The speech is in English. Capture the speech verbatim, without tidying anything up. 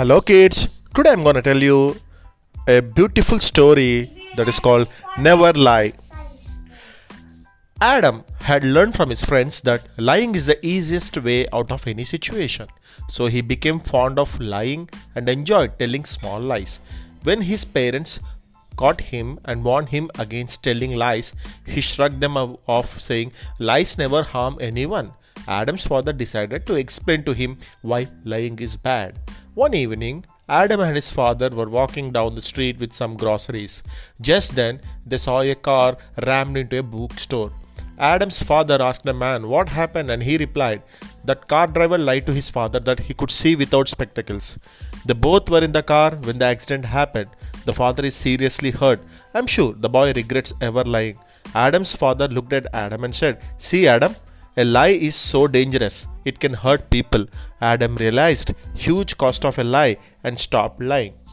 Hello kids, today I'm going to tell you a beautiful story that is called Never Lie. Adam had learned from his friends that lying is the easiest way out of any situation. So he became fond of lying and enjoyed telling small lies. When his parents caught him and warned him against telling lies, he shrugged them off saying, "Lies never harm anyone." Adam's father decided to explain to him why lying is bad. One evening, Adam and his father were walking down the street with some groceries. Just then, they saw a car rammed into a bookstore. Adam's father asked the man what happened, and he replied that car driver lied to his father that he could see without spectacles. They both were in the car when the accident happened. The father is seriously hurt. I'm sure the boy regrets ever lying. Adam's father looked at Adam and said, "See Adam, a lie is so dangerous, it can hurt people." Adam realized the huge cost of a lie and stopped lying.